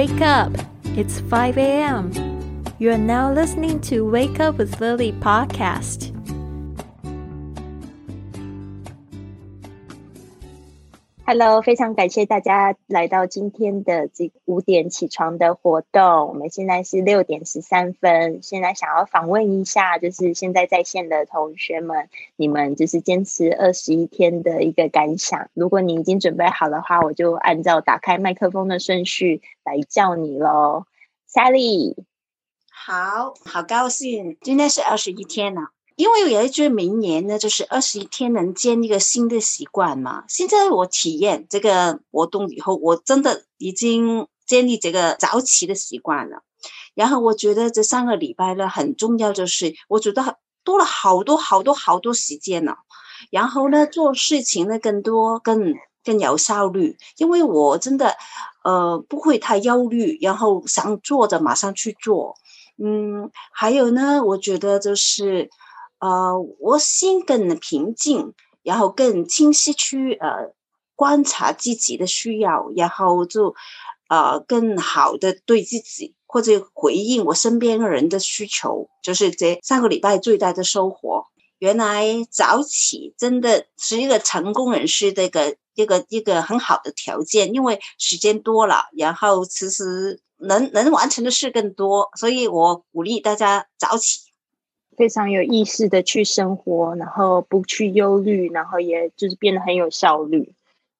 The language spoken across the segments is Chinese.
Wake up! It's 5 a.m. You are now listening to Wake Up with Lily Podcast. Hello， 非常感谢大家来到今天的这5点起床的活动。我们现在是6点13分，现在想要访问一下，就是现在在线的同学们，你们就是坚持21天的一个感想。如果你已经准备好的话，我就按照打开麦克风的顺序来叫你咯。 Sally， 好高兴，今天是21天了。因为有一句名言呢，就是21天能建立一个新的习惯嘛。现在我体验这个活动以后，我真的已经建立这个早起的习惯了。然后我觉得这3个礼拜呢很重要，就是我觉得多了好多时间了。然后呢，做事情呢更多更有效率，因为我真的不会太忧虑，然后想做的马上去做。还有呢，我觉得就是。我心更平静，然后更清晰去观察自己的需要，然后就更好的对自己或者回应我身边人的需求，就是这3个礼拜最大的收获。原来早起真的是一个成功人士的一个很好的条件，因为时间多了，然后其实能完成的事更多，所以我鼓励大家早起。非常有意识的去生活，然后不去忧虑，然后也就是变得很有效率，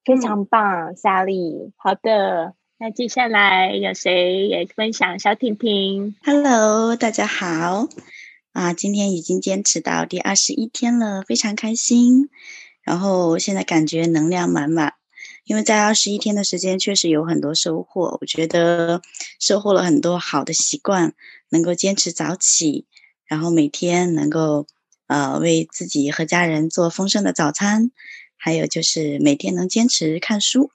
非常棒，莎莉。好的，那接下来有谁也分享？小婷婷。Hello， 大家好啊！今天已经坚持到第21天了，非常开心。然后现在感觉能量满满，因为在21天的时间确实有很多收获，我觉得收获了很多好的习惯，能够坚持早起。然后每天能够为自己和家人做丰盛的早餐，还有就是每天能坚持看书。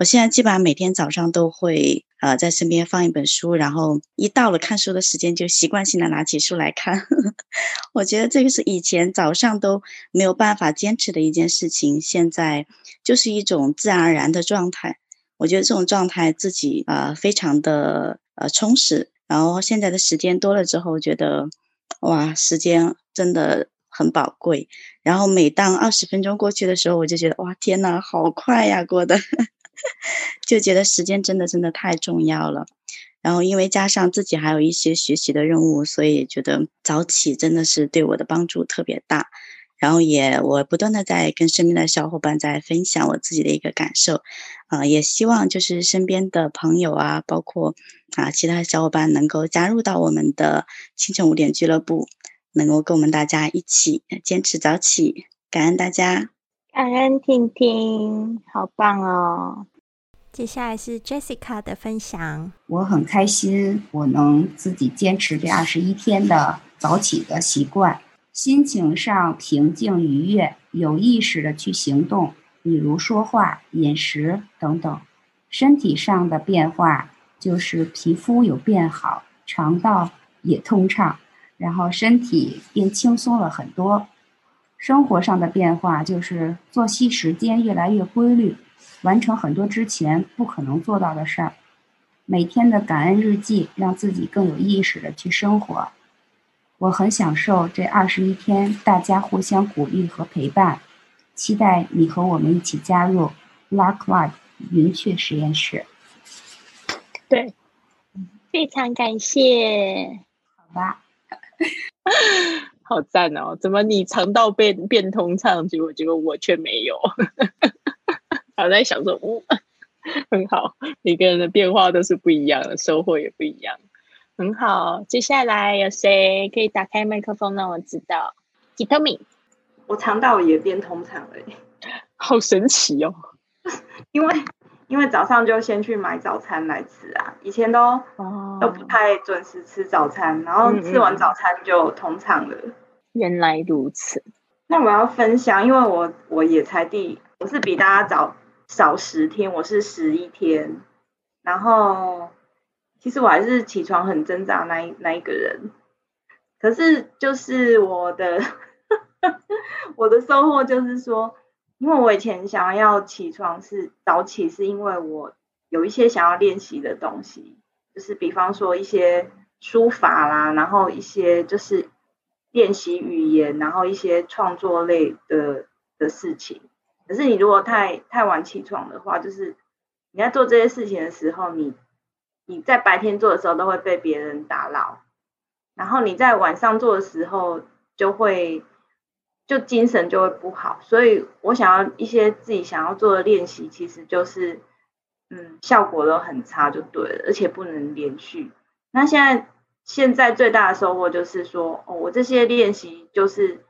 我现在基本上每天早上都会在身边放一本书，然后一到了看书的时间就习惯性的拿起书来看。我觉得这个是以前早上都没有办法坚持的一件事情，现在就是一种自然而然的状态。我觉得这种状态自己非常的充实，然后现在的时间多了之后觉得哇，时间真的很宝贵。然后每当20分钟过去的时候，我就觉得哇，天哪，好快呀，过的，就觉得时间真的太重要了。然后因为加上自己还有一些学习的任务，所以觉得早起真的是对我的帮助特别大。然后我不断的在跟身边的小伙伴在分享我自己的一个感受，也希望就是身边的朋友啊，包括其他小伙伴能够加入到我们的清晨5点俱乐部，能够跟我们大家一起坚持早起。感恩大家，感恩婷婷，好棒哦！接下来是 Jessica 的分享。我很开心，我能自己坚持这21天的早起的习惯。心情上平静愉悦，有意识的去行动，比如说话、饮食等等。身体上的变化就是皮肤有变好，肠道也通畅，然后身体变轻松了很多。生活上的变化就是作息时间越来越规律，完成很多之前不可能做到的事儿。每天的感恩日记让自己更有意识的去生活。我很享受这21天大家互相鼓励和陪伴，期待你和我们一起加入 LockLock 云雀实验室。对，非常感谢。好吧，好赞哦！怎么你肠道变通畅，结果我却没有？我在想说，很好，每个人的变化都是不一样的，收获也不一样。很好，接下来有谁可以打开麦克风让我知道？吉特米，我肠道也变通畅了，好神奇哦！因为早上就先去买早餐来吃啊，以前都不太准时吃早餐，然后吃完早餐就通畅了。原来如此。那我要分享，因为我也才我是比大家少10天，我是11天，然后。其实我还是起床很挣扎那一个人，可是就是我的收获就是说，因为我以前想要起床是早起，是因为我有一些想要练习的东西，就是比方说一些书法啦，然后一些就是练习语言，然后一些创作类的事情。可是你如果太晚起床的话，就是你在做这些事情的时候，你在白天做的时候都会被别人打扰，然后你在晚上做的时候就精神就会不好。所以我想要一些自己想要做的练习，其实就是效果都很差就对了，而且不能连续。那现在最大的收获就是说，我这些练习就是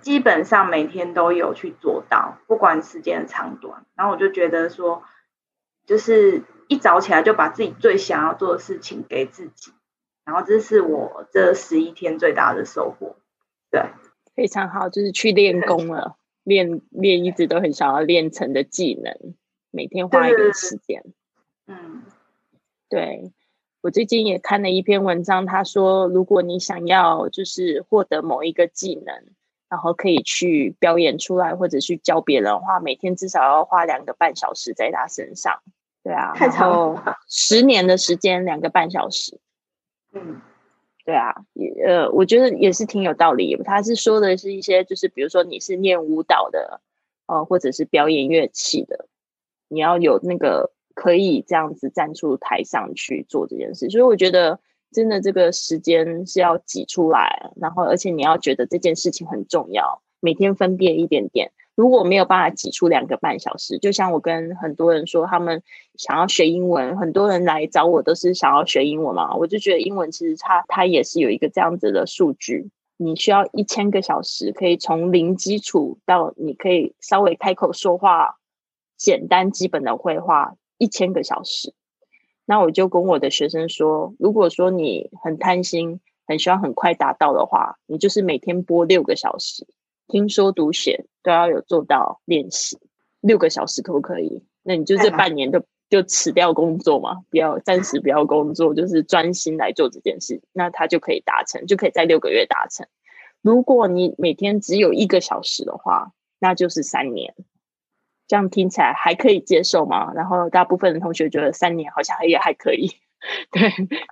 基本上每天都有去做到，不管时间的长短。然后我就觉得说，就是一早起来就把自己最想要做的事情给自己，然后这是我这11天最大的收获。对，非常好，就是去练功了，练一直都很想要练成的技能，每天花一点时间。对，我最近也看了一篇文章，他说如果你想要就是获得某一个技能，然后可以去表演出来或者去教别人的话，每天至少要花2个半小时在他身上。对啊，太长了，然后10年的时间2个半小时。对啊，我觉得也是挺有道理。他是说的是一些就是比如说你是念舞蹈的，或者是表演乐器的，你要有那个可以这样子站出台上去做这件事。所以我觉得真的这个时间是要挤出来，然后而且你要觉得这件事情很重要，每天分辨一点点。如果没有办法挤出2个半小时，就像我跟很多人说他们想要学英文，很多人来找我都是想要学英文嘛，我就觉得英文其实它也是有一个这样子的数据，你需要1000个小时可以从零基础到你可以稍微开口说话，简单基本的绘画，1000个小时。那我就跟我的学生说，如果说你很贪心，很希望很快达到的话，你就是每天播6个小时，听说读写都要有做到练习，6个小时可不可以？那你就这半年就辞掉工作嘛，暂时不要工作，就是专心来做这件事，那它就可以达成，就可以在6个月达成。如果你每天只有1个小时的话，那就是3年。这样听起来还可以接受吗？然后大部分的同学觉得3年好像也还可以。对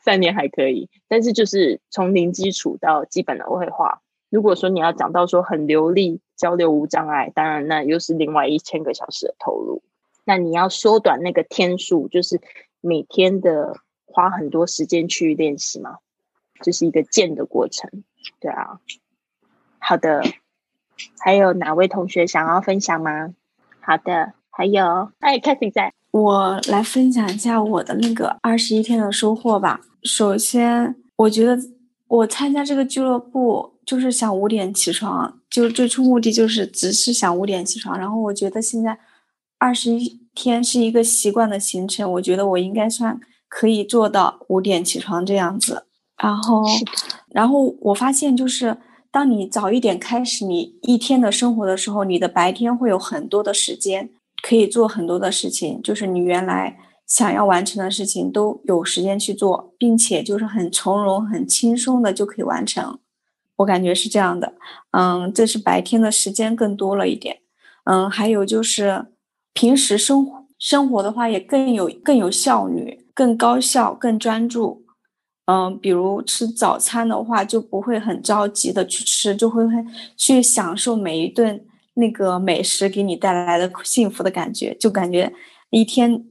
，3年还可以，但是就是从零基础到基本的绘画，如果说你要讲到说很流利，交流无障碍，当然那又是另外1000个小时的投入。那你要缩短那个天数，就是每天的花很多时间去练习嘛，这是一个建的过程。对啊，好的，还有哪位同学想要分享吗？好的，还有，Cathy 在。我来分享一下我的那个21天的收获吧。首先，我觉得我参加这个俱乐部，就是想5点起床，就是最初目的就是只是想5点起床。然后我觉得现在21天是一个习惯的形成，我觉得我应该算可以做到5点起床这样子。然后我发现就是当你早一点开始你一天的生活的时候，你的白天会有很多的时间可以做很多的事情，就是你原来想要完成的事情都有时间去做，并且就是很从容很轻松的就可以完成。我感觉是这样的，这是白天的时间更多了一点，还有就是平时生活的话也更有效率，更高效，更专注，比如吃早餐的话就不会很着急的去吃，就会去享受每一顿那个美食给你带来的幸福的感觉，就感觉一天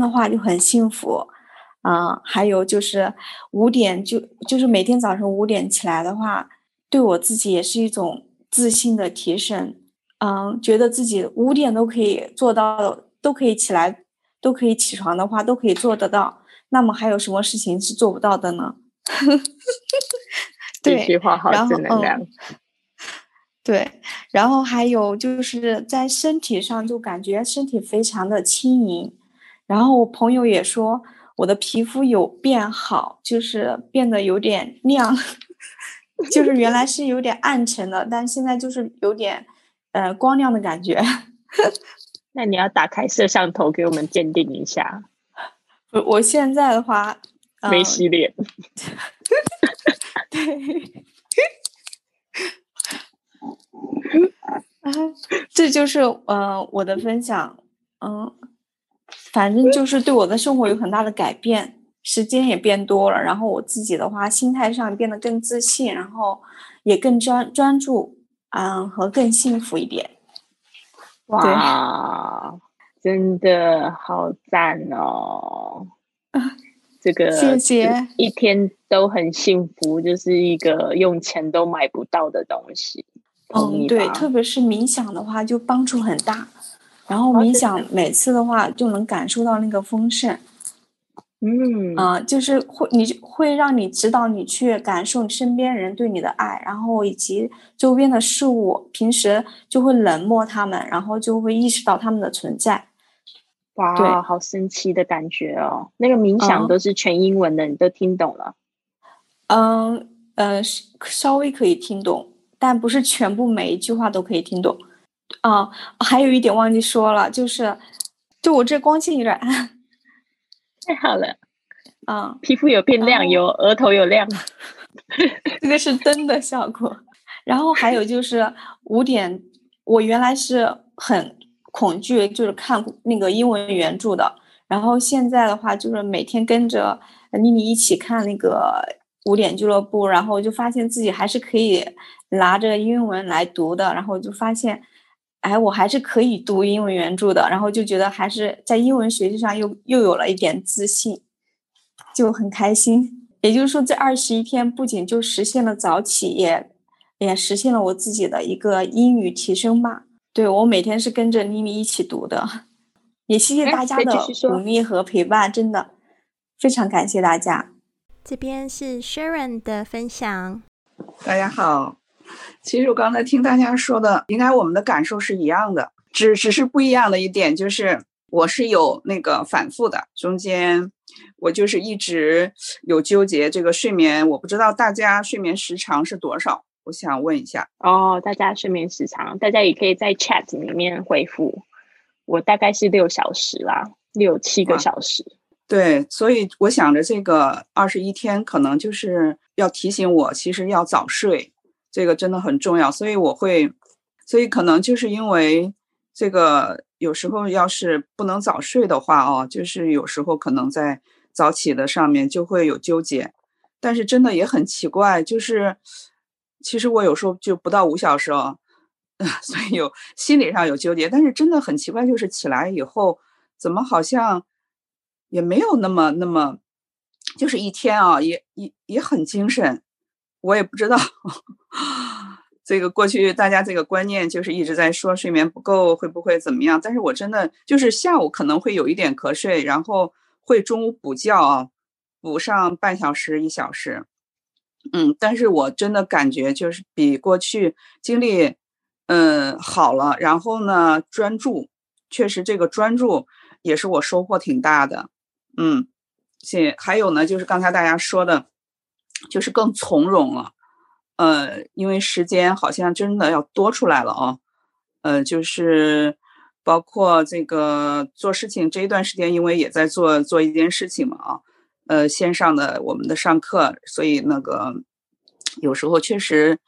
的话就很幸福。还有就是5点就是每天早上5点起来的话，对我自己也是一种自信的提升。觉得自己5点都可以做到，都可以起来，都可以起床的话，都可以做得到，那么还有什么事情是做不到的呢？对，必须画好正能量。对，然后还有就是在身体上，就感觉身体非常的轻盈。然后我朋友也说我的皮肤有变好，就是变得有点亮，就是原来是有点暗沉的，但现在就是有点光亮的感觉。那你要打开摄像头给我们鉴定一下。我现在的话没洗脸。对。这就是我的分享。反正就是对我的生活有很大的改变，时间也变多了，然后我自己的话心态上变得更自信，然后也更专注和更幸福一点。哇，真的好赞哦。这个谢谢，一天都很幸福，就是一个用钱都买不到的东西。对，特别是冥想的话就帮助很大，然后冥想每次的话就能感受到那个丰盛。就是会让你指导你去感受身边人对你的爱，然后以及周边的事物，平时就会冷漠他们，然后就会意识到他们的存在。哇，好神奇的感觉哦！那个冥想都是全英文的，你都听懂了？稍微可以听懂，但不是全部每一句话都可以听懂。还有一点忘记说了，就我这光线有点暗。太好了，皮肤有变亮，有额头有亮，这个是灯的效果。然后还有就是5点，我原来是很恐惧，就是看那个英文原著的。然后现在的话，就是每天跟着妮妮一起看那个5点俱乐部，然后就发现自己还是可以拿着英文来读的，然后就发现。我还是可以读英文原著的，然后就觉得还是在英文学习上又有了一点自信，就很开心。也就是说，这21天不仅就实现了早起，也实现了我自己的一个英语提升吧。对，我每天是跟着妮妮一起读的，也谢谢大家的鼓励和陪伴，真的非常感谢大家。这边是 Sharon 的分享。大家好，其实我刚才听大家说的，应该我们的感受是一样的，只是不一样的一点就是我是有那个反复的，中间我就是一直有纠结这个睡眠，我不知道大家睡眠时长是多少，我想问一下。大家睡眠时长，大家也可以在 chat 里面回复。我大概是6小时啦，6-7个小时。对，所以我想着这个21天可能就是要提醒我，其实要早睡。这个真的很重要，所以可能就是因为这个，有时候要是不能早睡的话就是有时候可能在早起的上面就会有纠结。但是真的也很奇怪，就是其实我有时候就不到5小时所以心理上有纠结，但是真的很奇怪，就是起来以后怎么好像也没有那么就是一天也很精神。我也不知道这个过去大家这个观念就是一直在说睡眠不够会不会怎么样，但是我真的就是下午可能会有一点瞌睡，然后会中午补觉补上半小时1小时。但是我真的感觉就是比过去精力好了，然后呢专注，确实这个专注也是我收获挺大的。还有呢就是刚才大家说的就是更从容了，因为时间好像真的要多出来了就是包括这个做事情这一段时间，因为也在做一件事情嘛线上的我们的上课，所以那个有时候确实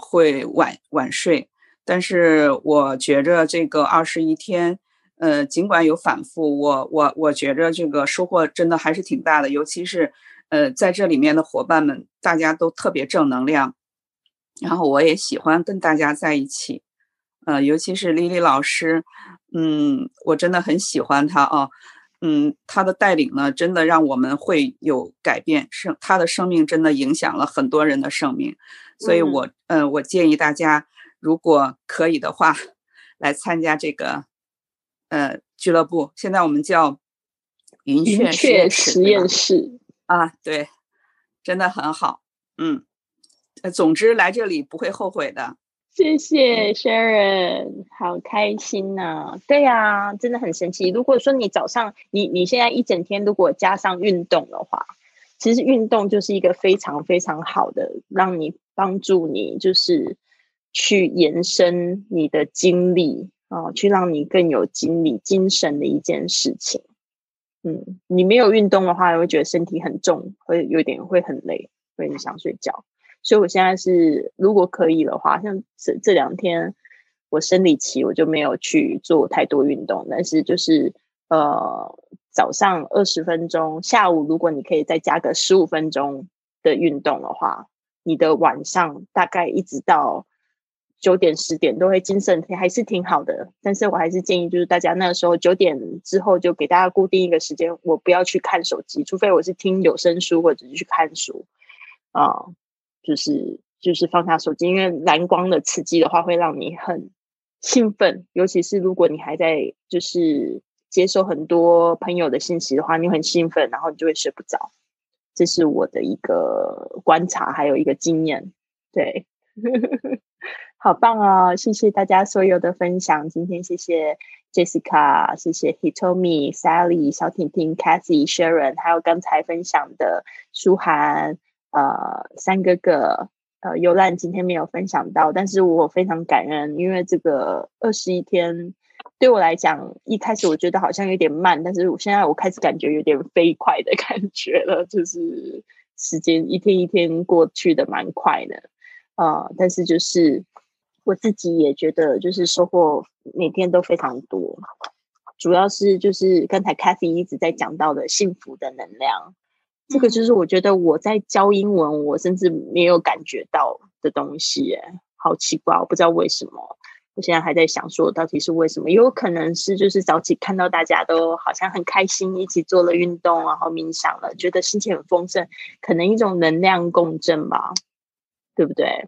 会晚睡，但是我觉着这个21天尽管有反复，我觉着这个收获真的还是挺大的，尤其是在这里面的伙伴们，大家都特别正能量，然后我也喜欢跟大家在一起，尤其是Lily老师，我真的很喜欢她她的带领呢，真的让我们会有改变，她的生命真的影响了很多人的生命，所以我建议大家如果可以的话，来参加这个俱乐部，现在我们叫云雀实验室。对，真的很好。总之来这里不会后悔的。谢谢 Sharon， 好开心啊。对啊，真的很神奇。如果说你早上你现在一整天如果加上运动的话，其实运动就是一个非常非常好的让你帮助你就是去延伸你的精力去让你更有精力精神的一件事情。你没有运动的话，会觉得身体很重，会有点会很累，会很想睡觉。所以我现在是，如果可以的话，像这2天我生理期，我就没有去做太多运动。但是就是早上20分钟，下午如果你可以再加个15分钟的运动的话，你的晚上大概一直到9点10点都会精神还是挺好的。但是我还是建议就是大家那时候9点之后就给大家固定一个时间，我不要去看手机，除非我是听有声书或者是去看书就是放下手机，因为蓝光的刺激的话会让你很兴奋，尤其是如果你还在就是接受很多朋友的信息的话，你很兴奋，然后你就会睡不着。这是我的一个观察还有一个经验。对好棒哦，谢谢大家所有的分享。今天谢谢 Jessica， 谢谢 Hitomi、 Sally、 小婷婷、 Cathy、 Sharon， 还有刚才分享的舒涵、三哥哥、尤兰今天没有分享到，但是我非常感恩，因为这个21天对我来讲一开始我觉得好像有点慢，但是我现在我开始感觉有点飞快的感觉了，就是时间一天一天过去的蛮快的。但是就是我自己也觉得就是收获每天都非常多，主要是就是刚才 Cathy 一直在讲到的幸福的能量，这个就是我觉得我在教英文我甚至没有感觉到的东西耶，好奇怪，我不知道为什么，我现在还在想说到底是为什么，也有可能是就是早起看到大家都好像很开心，一起做了运动，然后冥想了，觉得心情很丰盛，可能一种能量共振吧，对不对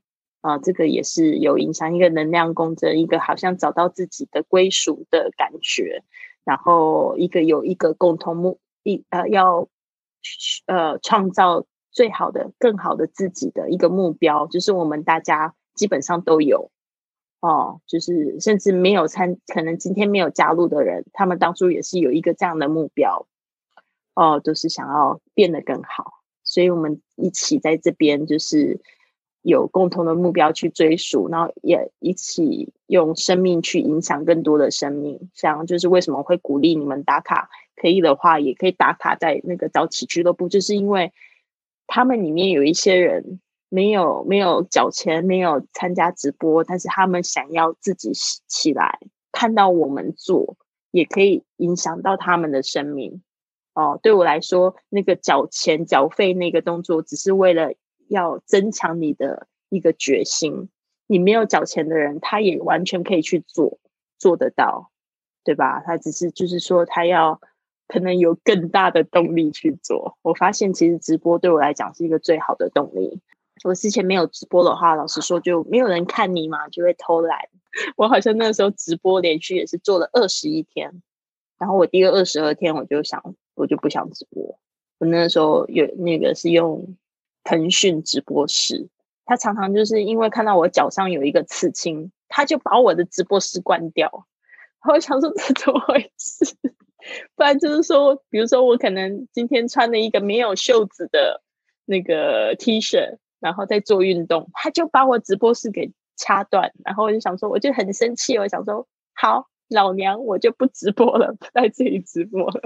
这个也是有影响，一个能量共振，一个好像找到自己的归属的感觉，然后一个有一个共同要创造最好的更好的自己的一个目标，就是我们大家基本上都有就是甚至没有可能今天没有加入的人，他们当初也是有一个这样的目标都是想要变得更好，所以我们一起在这边就是有共同的目标去追溯，然后也一起用生命去影响更多的生命。像就是为什么会鼓励你们打卡，可以的话也可以打卡在那个早起俱乐部，就是因为他们里面有一些人没有缴钱，没有参加直播，但是他们想要自己起来，看到我们做也可以影响到他们的生命对我来说那个缴钱缴费那个动作只是为了要增强你的一个决心，你没有缴钱的人他也完全可以去做得到，对吧？他只是就是说他要可能有更大的动力去做。我发现其实直播对我来讲是一个最好的动力，我之前没有直播的话老实说就没有人看你嘛，就会偷懒。我好像那时候直播连续也是做了21天，然后我第22天我就不想直播。我那时候有那个是用腾讯直播室，他常常就是因为看到我脚上有一个刺青，他就把我的直播室关掉。我想说这怎么回事？不然就是说比如说我可能今天穿了一个没有袖子的那个 T 恤，然后在做运动，他就把我直播室给掐断。然后我就想说，我就很生气，我想说好，老娘我就不直播了，不在这里直播了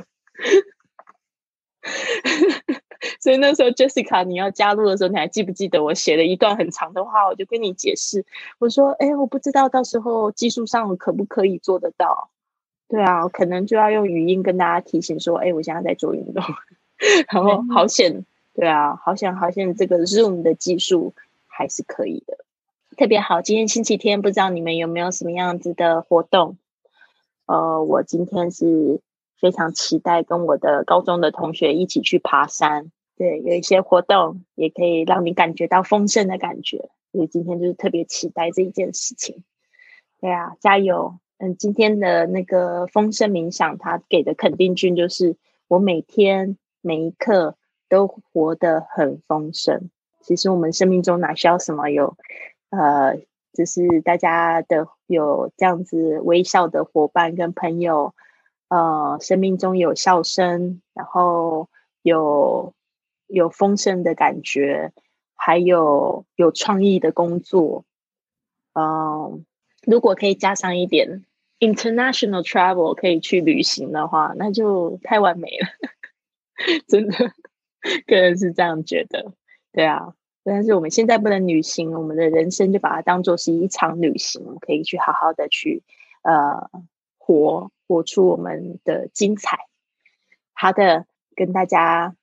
所以那时候 Jessica 你要加入的时候，你还记不记得我写了一段很长的话，我就跟你解释，我说我不知道到时候技术上我可不可以做得到，对啊，可能就要用语音跟大家提醒说我现在在做运动然后好险，对啊，好险这个 Zoom 的技术还是可以的，特别好。今天星期天，不知道你们有没有什么样子的活动我今天是非常期待跟我的高中的同学一起去爬山，对，有一些活动也可以让你感觉到丰盛的感觉，所以今天就是特别期待这一件事情。对啊，加油今天的那个丰盛冥想他给的肯定句就是我每天每一刻都活得很丰盛。其实我们生命中哪需要什么有就是大家的有这样子微笑的伙伴跟朋友生命中有笑声，然后有丰盛的感觉，还有创意的工作如果可以加上一点 international travel 可以去旅行的话，那就太完美了真的个人是这样觉得。对啊，但是我们现在不能旅行，我们的人生就把它当作是一场旅行，我们可以去好好的去活出我们的精彩。好的，跟大家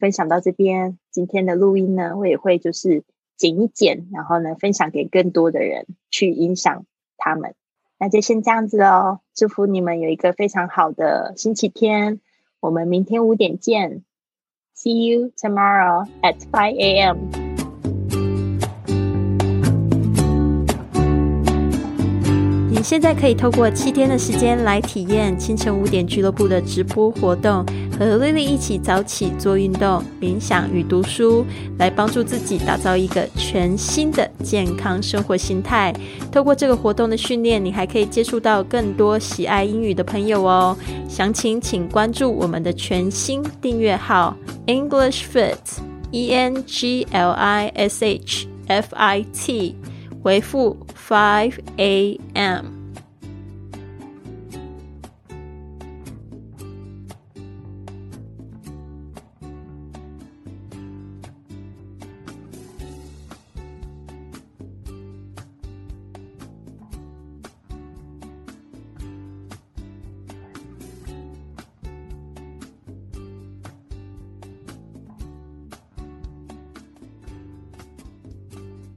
分享到这边，今天的录音呢，我也会就是剪一剪，然后呢分享给更多的人去影响他们。那就先这样子哦，祝福你们有一个非常好的星期天，我们明天5点见。 See you tomorrow at 5 a.m.你现在可以透过7天的时间来体验清晨5点俱乐部的直播活动，和Lily一起早起做运动、冥想与读书，来帮助自己打造一个全新的健康生活形态。透过这个活动的训练，你还可以接触到更多喜爱英语的朋友哦。详情请关注我们的全新订阅号 English Fit ENGLISH FIT， 回复5 a.m.